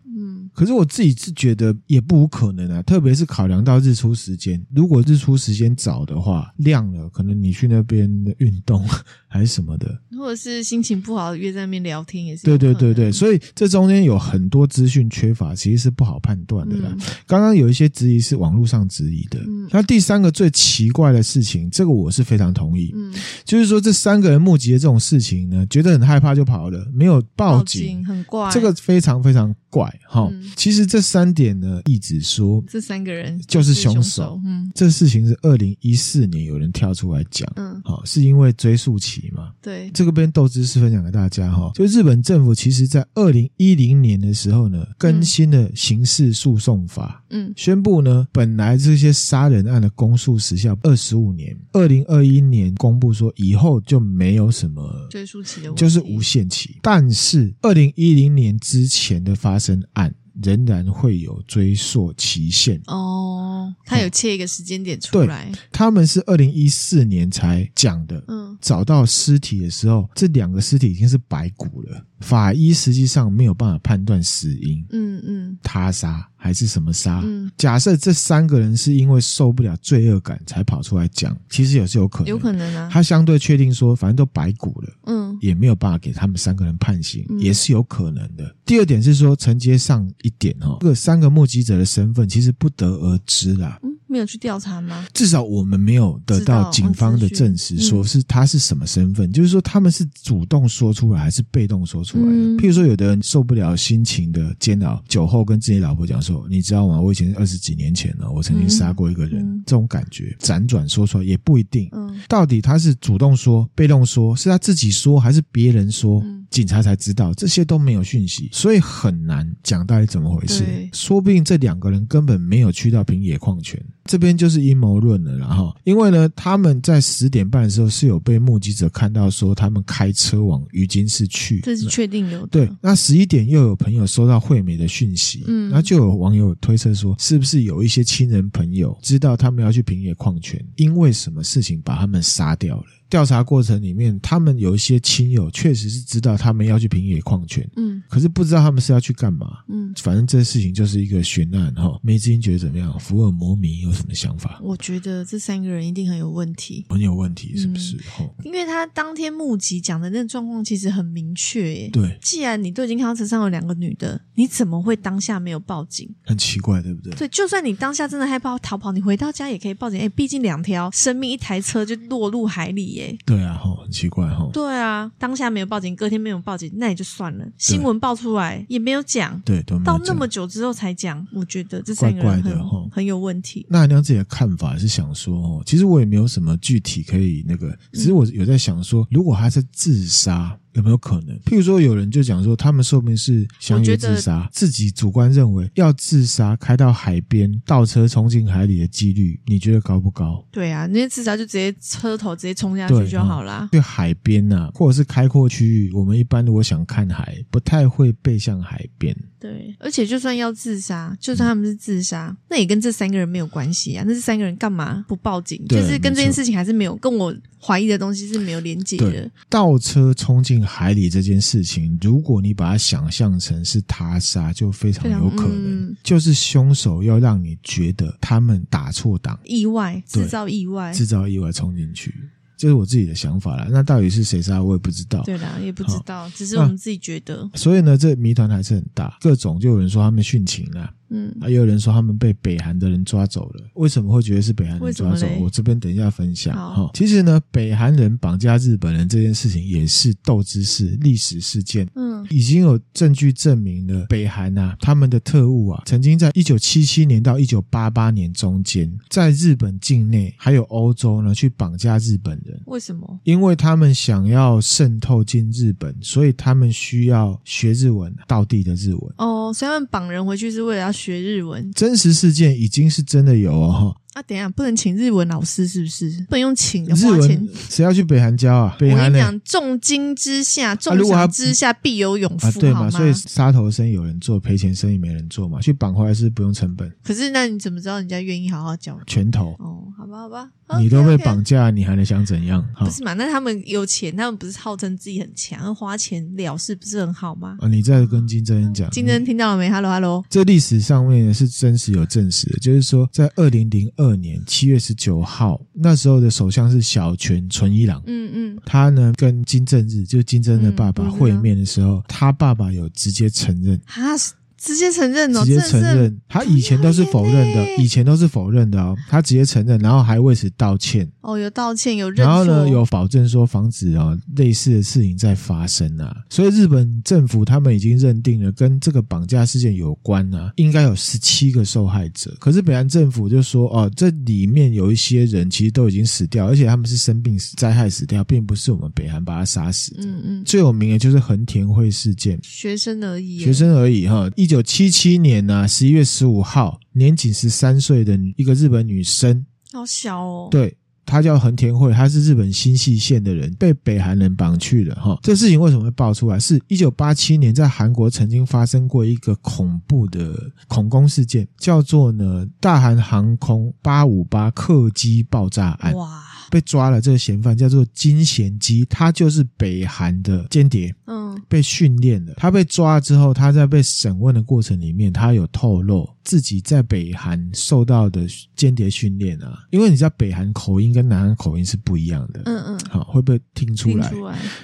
可是我自己是觉得也不无可能啊，特别是考量到日出时间，如果日出时间早的话，亮了可能你去那边运动还是什么的，或者是心情不好约在那边聊天也是。对对对对，所以这中间有很多资讯缺乏，其实是不好判断的啦。嗯、刚刚有一些质疑是网络上质疑的、嗯、那第三个最奇怪的事情，这个我是非常同意、嗯、就是说这三个人目击的这种事情呢，觉得很害怕就跑了，没有报警，报警很怪，这个非常非常怪齁、嗯。其实这三点呢，一直说这三个人就是凶手。凶手嗯、这事情是二零一四年有人跳出来讲，嗯，好、哦，是因为追溯期嘛？对，这个边豆知识分享给大家哈、哦。就日本政府其实在二零一零年的时候呢，更新了刑事诉讼法，嗯，宣布呢，本来这些杀人案的公诉时效二十五年，二零二一年公布说以后就没有什么追溯期的问题，就是无限期。但是二零一零年之前的发生案。仍然会有追溯期限哦，他有切一个时间点出来、嗯、对，他们是二零一四年才讲的。嗯，找到尸体的时候，这两个尸体已经是白骨了，法医实际上没有办法判断死因，嗯嗯，他杀还是什么杀、嗯、假设这三个人是因为受不了罪恶感才跑出来讲，其实也是有可能，有可能啊，他相对确定说反正都白骨了，嗯，也没有办法给他们三个人判刑、嗯、也是有可能的。第二点是说承接上一点、哦、这个三个目击者的身份其实不得而知啦、嗯，没有去调查吗？至少我们没有得到警方的证实，说是他是什么身份、嗯、就是说他们是主动说出来还是被动说出来的、嗯、譬如说有的人受不了心情的煎熬，酒后跟自己老婆讲说你知道吗，我以前二十几年前了，我曾经杀过一个人、嗯、这种感觉辗转说出来也不一定、嗯、到底他是主动说被动说，是他自己说还是别人说、嗯，警察才知道，这些都没有讯息，所以很难讲到底怎么回事。说不定这两个人根本没有去到平野矿泉，这边就是阴谋论了啦齁。因为呢，他们在十点半的时候是有被目击者看到说他们开车往鱼津市去，这是确定有的。对，那十一点又有朋友收到惠美的讯息，嗯，那就有网友推测说，是不是有一些亲人朋友知道他们要去平野矿泉，因为什么事情把他们杀掉了？调查过程里面，他们有一些亲友确实是知道他们要去平野矿泉，嗯，可是不知道他们是要去干嘛，嗯，反正这事情就是一个悬案齁。梅子英觉得怎么样？福尔摩迷有什么想法？我觉得这三个人一定很有问题，很有问题，是不是？嗯、因为他当天目击讲的那个状况其实很明确耶。对，既然你都已经看到车上有两个女的，你怎么会当下没有报警？很奇怪，对不对？对，就算你当下真的害怕逃跑，你回到家也可以报警。哎，毕竟两条生命，一台车就落入海里。对啊，很奇怪齁。对啊，当下没有报警，隔天没有报警，那也就算了。新闻报出来也没有讲，对，都没有讲，到那么久之后才讲，我觉得这三个人很怪怪的齁，很有问题。那韩亮自己的看法是想说，其实我也没有什么具体可以那个，只是我有在想说，如果他是自杀。有没有可能？譬如说有人就讲说他们说不定是相约自杀，自己主观认为要自杀开到海边倒车冲进海里的几率你觉得高不高？对啊，那些自杀就直接车头直接冲下去就好啦。对、嗯、海边啊，或者是开阔区域，我们一般如果想看海不太会背向海边。对，而且就算要自杀，就算他们是自杀、嗯、那也跟这三个人没有关系啊，那这三个人干嘛不报警？就是跟这件事情还是没有，跟我怀疑的东西是没有连结的。倒车冲进海里这件事情，如果你把它想象成是他杀，就非常有可能、嗯、就是凶手要让你觉得他们打错档，意外制造意外制造意外冲进去，这是我自己的想法啦。那到底是谁杀我也不知道，对啦，也不知道，只是我们自己觉得。所以呢，这谜团还是很大，各种就有人说他们殉情啦，嗯，啊，也有人说他们被北韩的人抓走了。为什么会觉得是北韩人抓走？我这边等一下分享哈。其实呢，北韩人绑架日本人这件事情也是斗之事历史事件，嗯，已经有证据证明了北韩啊，他们的特务啊，曾经在一九七七年到一九八八年中间，在日本境内还有欧洲呢，去绑架日本人。为什么？因为他们想要渗透进日本，所以他们需要学日文，道地的日文。哦，所以他们绑人回去是为了要学日文。真实事件已经是真的有哦。啊，等一下，不能请日文老师是不是？不能用请的花钱，谁要去北韩教啊？北韩呢，我跟你讲，重金之下，重赏之下、啊、必有勇夫、啊、对嘛，所以杀头生意有人做，赔钱生意没人做嘛，去绑回来是不用成本。可是那你怎么知道人家愿意好好教？拳头哦，好吧好吧，你都被绑架， okay, okay, 你还能想怎样？不是嘛？那他们有钱，他们不是号称自己很强，花钱了事不是很好吗？啊，你在跟金正恩讲，金正恩听到了没 ？Hello Hello， 这历史上面是真实有证实的，就是说在二零零二年七月十九号，那时候的首相是小泉纯一郎，嗯嗯，他呢跟金正日，就是金正恩的爸爸会面的时候，嗯嗯啊、他爸爸有直接承认啊。直接承认哦，直接承认，他以前都是否认的，以前都是否认的哦，他直接承认，然后还为此道歉哦，有道歉有认错，然后呢有保证说防止哦类似的事情再发生啊，所以日本政府他们已经认定了跟这个绑架事件有关啊，应该有十七个受害者，可是北韩政府就说哦，这里面有一些人其实都已经死掉，而且他们是生病灾害死掉，并不是我们北韩把他杀死的。嗯嗯，最有名的就是横田惠事件，学生而已，学生而已哈。一九七七年啊十一月十五号，年仅十三岁的一个日本女生，好小哦，对，她叫横田惠，她是日本新舄县的人，被北韩人绑去了哈。这事情为什么会爆出来？是一九八七年在韩国曾经发生过一个恐怖的恐攻事件，叫做呢大韩航空八五八客机爆炸案。哇，被抓了这个嫌犯叫做金贤基，他就是北韩的间谍，嗯，被训练了。他被抓之后，他在被审问的过程里面，他有透露自己在北韩受到的间谍训练啊，因为你知道北韩口音跟南韩口音是不一样的，嗯嗯，好，会被听出来。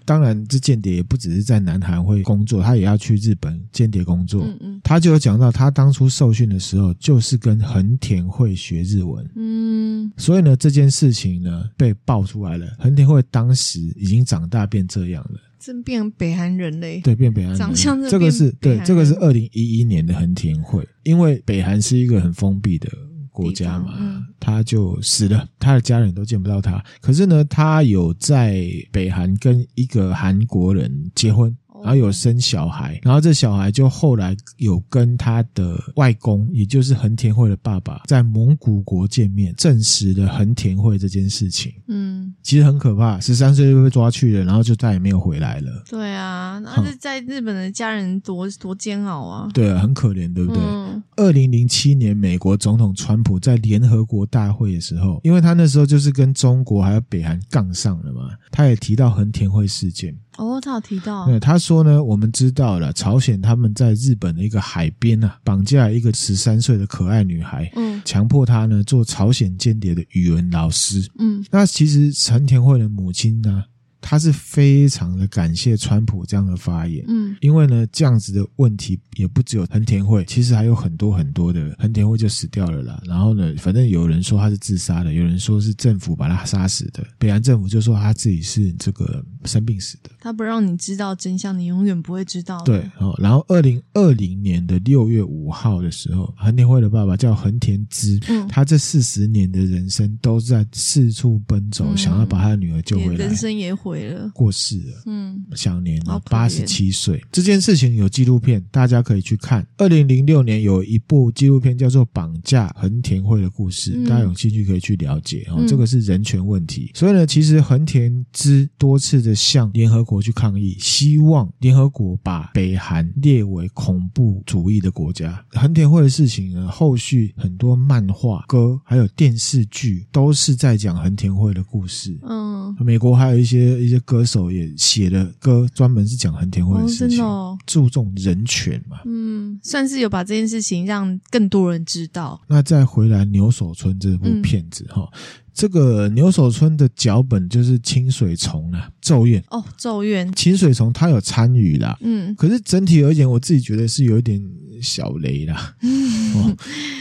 当然，这间谍也不只是在南韩会工作，他也要去日本间谍工作。嗯嗯，他就有讲到，他当初受训的时候，就是跟横田惠学日文，嗯，所以呢，这件事情呢。被爆出来了，横田惠当时已经长大变这样了，真变北韩人嘞！对，变北韩人，长相这个是对，这个是二零一一年的横田惠，因为北韩是一个很封闭的国家嘛，嗯、他就死了，他的家人都见不到他。可是呢，他有在北韩跟一个韩国人结婚。然后有生小孩，然后这小孩就后来有跟他的外公，也就是横田惠的爸爸，在蒙古国见面，证实了横田惠这件事情。嗯，其实很可怕，十三岁就被抓去了，然后就再也没有回来了。对啊，然后在日本的家人多、嗯、多煎熬啊。对啊，很可怜，对不对？嗯。二零零七年美国总统川普在联合国大会的时候，因为他那时候就是跟中国还有北韩杠上了嘛，他也提到横田惠事件。哦，他有提到。对，他说呢，我们知道了，朝鲜他们在日本的一个海边啊，绑架一个十三岁的可爱女孩，嗯，强迫她呢做朝鲜间谍的语文老师，嗯，那其实横田惠的母亲呢，她是非常的感谢川普这样的发言，嗯，因为呢，这样子的问题也不只有横田惠，其实还有很多很多的，横田惠就死掉了啦。然后呢，反正有人说他是自杀的，有人说是政府把他杀死的，北韩政府就说他自己是这个生病死的。他不让你知道真相，你永远不会知道的。对，哦，然后二零二零年的六月五号的时候，横田惠的爸爸叫横田之，嗯，他这四十年的人生都在四处奔走，嗯，想要把他的女儿救回来，人生也毁。过世了，嗯，享年了八十七岁。这件事情有纪录片，大家可以去看。二零零六年有一部纪录片叫做《绑架横田惠的故事》，嗯，大家有兴趣可以去了解，哦，嗯，这个是人权问题。所以呢，其实横田之多次的向联合国去抗议，希望联合国把北韩列为恐怖主义的国家。横田惠的事情呢，后续很多漫画、歌还有电视剧都是在讲横田惠的故事。嗯，美国还有一些。一些歌手也写了歌，专门是讲横田惠的事情，哦哦，注重人权嘛，嗯，算是有把这件事情让更多人知道。那再回来牛首村这部片子哈，嗯，这个牛首村的脚本就是清水崇啦，咒怨哦，咒怨清水崇他有参与啦，嗯，可是整体而言，我自己觉得是有一点小雷啦。嗯哦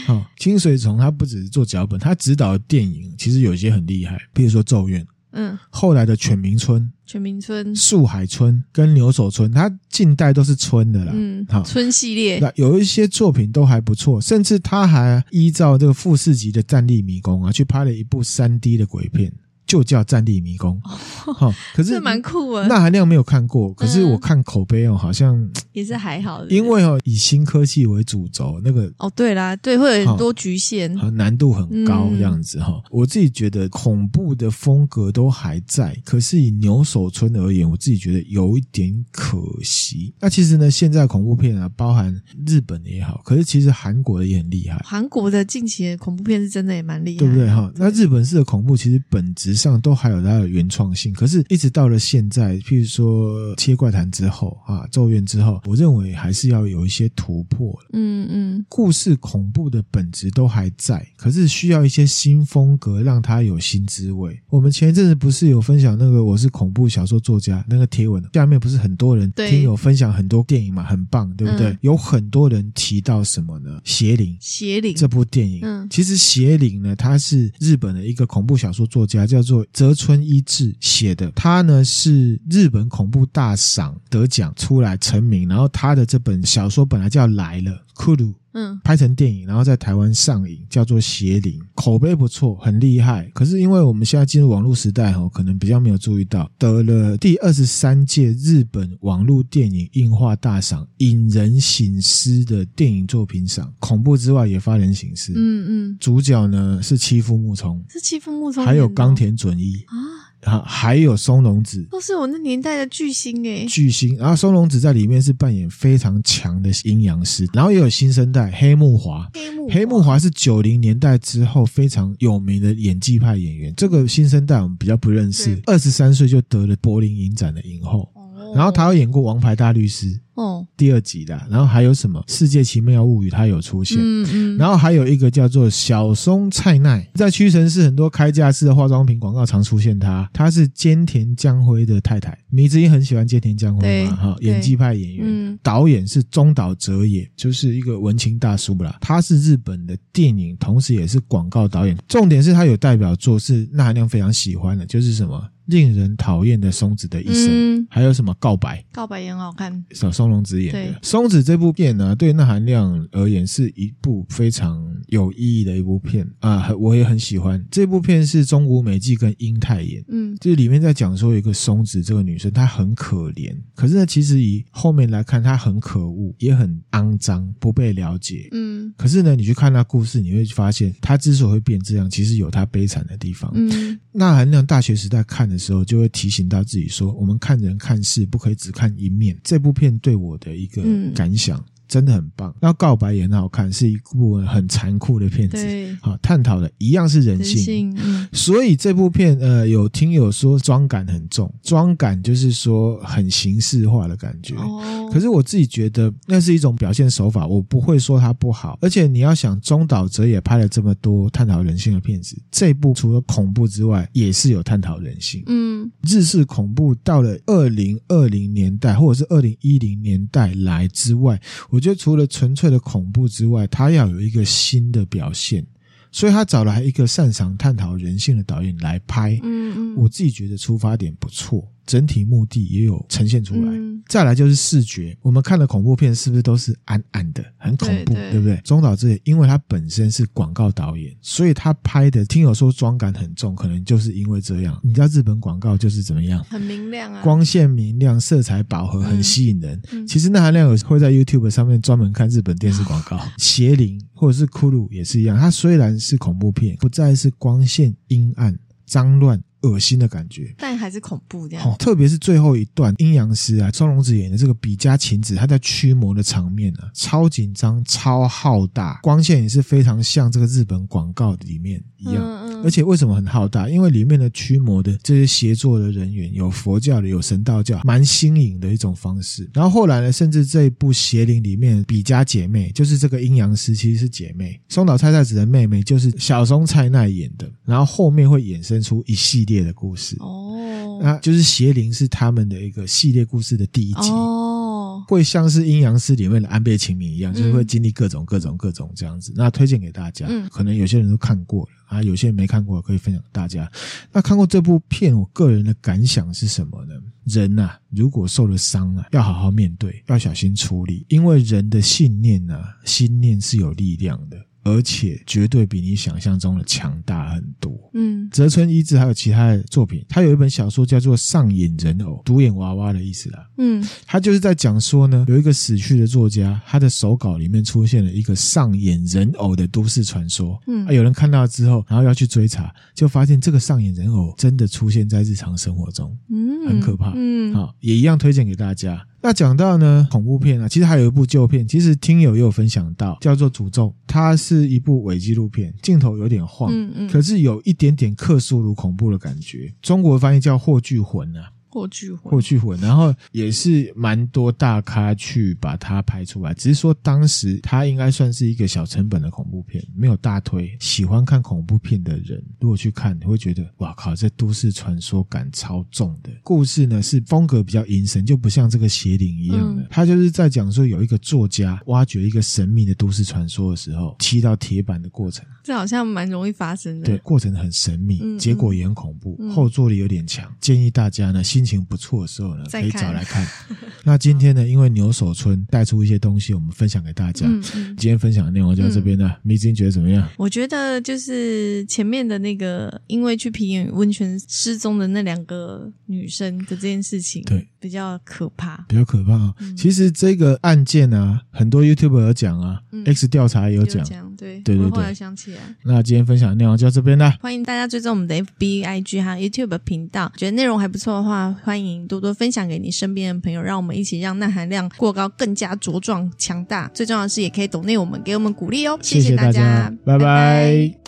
哦、清水崇他不只是做脚本，他指导的电影其实有一些很厉害，比如说《咒怨》，嗯，后来的犬鸣村、犬鸣村、树海村跟牛首村，它近代都是村的啦，嗯，村系列。那有一些作品都还不错，甚至他还依照这个富士急的《战地迷宫》啊，去拍了一部 三 D 的鬼片，就叫《战地迷宫》。哦，哦可是这蛮酷的。那含量没有看过，可是我看口碑哦，好像也是还好的，因为哦以新科技为主轴，那个哦对啦，对，会有很多局限，哦、难度很高这样子哈、嗯哦。我自己觉得恐怖的风格都还在，可是以牛首村而言，我自己觉得有一点可惜。那其实呢，现在恐怖片啊，包含日本的也好，可是其实韩国的也很厉害。韩国的近期的恐怖片是真的也蛮厉害，对不对哈、哦？那日本式的恐怖其实本质上都还有它的原创性，可是一直到了现在，譬如说《七夜怪谈》之后啊，《咒怨》之后，我认为还是要有一些突破。嗯嗯，故事恐怖的本质都还在，可是需要一些新风格，让它有新滋味。我们前一阵子不是有分享那个我是恐怖小说作家那个贴文，下面不是很多人听有分享很多电影嘛，很棒，对不对、嗯？有很多人提到什么呢？邪灵，邪灵这部电影，嗯、其实邪灵呢，它是日本的一个恐怖小说作家叫做泽村一志写的，他呢是日本恐怖大赏得奖出来成名。然后他的这本小说本来叫来了库鲁，嗯，拍成电影，然后在台湾上映，叫做邪灵，口碑不错，很厉害。可是因为我们现在进入网络时代齁，可能比较没有注意到，得了第二十三届日本网络电影映画大赏引人省思的电影作品赏，恐怖之外也发人省思。嗯嗯，主角呢是妻夫木聪，是妻夫木聪，还有冈田准一啊。还有松隆子，都是我那年代的巨星诶，巨星。然后松隆子在里面是扮演非常强的阴阳师，然后也有新生代黑木华，黑木华，黑木华是九零年代之后非常有名的演技派演员，这个新生代我们比较不认识，二十三岁就得了柏林影展的影后。然后他有演过《王牌大律师》哦，第二集的。然后还有什么《世界奇妙物语》，他有出现。嗯嗯。然后还有一个叫做小松菜奈，在屈臣氏很多开架式的化妆品广告常出现他。他是菅田将晖的太太，迷之音很喜欢菅田将晖嘛，哈，演技派演员。嗯。导演是中岛哲也，就是一个文青大叔啦。他是日本的电影，同时也是广告导演。重点是他有代表作是那含量非常喜欢的，就是什么？令人讨厌的松子的一生、嗯、还有什么告白告白也很好看，松隆子演的。松子这部片呢、啊、对那含量而言是一部非常有意义的一部片啊，我也很喜欢这部片。是中谷美纪跟瑛太演，嗯，就里面在讲说有一个松子这个女生，她很可怜，可是呢其实以后面来看她很可恶，也很肮脏，不被了解。嗯，可是呢你去看她故事，你会发现她之所以会变这样，其实有她悲惨的地方。嗯，那含量大学时代看的时候就会提醒到自己说，我们看人看事不可以只看一面。这部片对我的一个感想、嗯、真的很棒。那告白也很好看，是一部很残酷的片子，好探讨的一样是人性, 人性、嗯、所以这部片呃，有听友说妆感很重，妆感就是说很形式化的感觉、哦、可是我自己觉得那是一种表现手法，我不会说它不好。而且你要想中岛哲也拍了这么多探讨人性的片子，这部除了恐怖之外也是有探讨人性。嗯，日式恐怖到了二零二零年代或者是二零一零年代来之外，我觉得除了纯粹的恐怖之外，它要有一个新的表现，所以他找了一个擅长探讨人性的导演来拍。嗯嗯，我自己觉得出发点不错，整体目的也有呈现出来、嗯、再来就是视觉。我们看的恐怖片是不是都是暗暗的很恐怖， 对, 对, 对不对？中岛哲也因为他本身是广告导演，所以他拍的听有说妆感很重，可能就是因为这样。你知道日本广告就是怎么样，很明亮啊，光线明亮，色彩饱和，很吸引人、嗯嗯、其实那含量有会在 YouTube 上面专门看日本电视广告邪灵或者是骷髅也是一样，它虽然是恐怖片，不再是光线阴暗脏乱恶心的感觉，但还是恐怖这样、哦、特别是最后一段阴阳师啊，松隆子演的这个比嘉晴子，他在驱魔的场面啊，超紧张超浩大，光线也是非常像这个日本广告里面一样、嗯嗯、而且为什么很浩大，因为里面的驱魔的这些协作的人员有佛教的有神道教，蛮新颖的一种方式。然后后来呢，甚至这一部邪灵里面比嘉姐妹，就是这个阴阳师其实是姐妹，松岛菜菜子的妹妹就是小松菜奈演的，然后后面会衍生出一系列的故事哦，那就是邪灵是他们的一个系列故事的第一集。哦，会像是阴阳师里面的安倍晴明一样，就是会经历各种各种各种这样子。那推荐给大家，嗯、可能有些人都看过了啊，有些人没看过可以分享给大家。那看过这部片，我个人的感想是什么呢？人啊，如果受了伤啊，要好好面对，要小心处理，因为人的信念啊，心念是有力量的。而且绝对比你想象中的强大很多。嗯，泽村一治还有其他的作品，他有一本小说叫做《上瘾人偶》，独眼娃娃的意思啦。嗯，他就是在讲说呢，有一个死去的作家，他的手稿里面出现了一个上瘾人偶的都市传说。嗯，啊，有人看到之后，然后要去追查，就发现这个上瘾人偶真的出现在日常生活中。嗯，很可怕。嗯，好，也一样推荐给大家。那讲到呢恐怖片啊，其实还有一部旧片，其实听友也有分享到，叫做《诅咒》，它是一部伪纪录片，镜头有点晃，嗯嗯，可是有一点点克苏鲁恐怖的感觉。中国翻译叫《霍炬魂》啊，霍炬魂，霍炬魂，然后也是蛮多大咖去把它拍出来，只是说当时它应该算是一个小成本的恐怖片，没有大推。喜欢看恐怖片的人，如果去看，你会觉得哇靠，这都市传说感超重的。故事呢是风格比较阴森，就不像这个邪灵一样的。它、嗯、就是在讲说有一个作家挖掘一个神秘的都市传说的时候，踢到铁板的过程。这好像蛮容易发生的。对，过程很神秘，嗯嗯，结果也很恐怖，嗯、后坐力有点强。建议大家呢，心情不错的时候呢可以找来看。那今天呢，因为牛首村带出一些东西我们分享给大家，嗯嗯，今天分享的内容就到这边了。迷津、嗯、觉得怎么样？我觉得就是前面的那个因为去皮影温泉失踪的那两个女生的这件事情，对，比较可怕，比较可怕啊、哦嗯、其实这个案件啊，很多 YouTuber 有讲啊、嗯、X 调查也有讲，对对对，我后来想起来。那今天分享的内容就到这边啦，欢迎大家追踪我们的 F B、I G 还有 YouTube 频道，觉得内容还不错的话，欢迎多多分享给你身边的朋友，让我们一起让钠含量过高更加茁壮强大。最重要的是也可以抖内我们，给我们鼓励哦。谢谢大家，拜拜。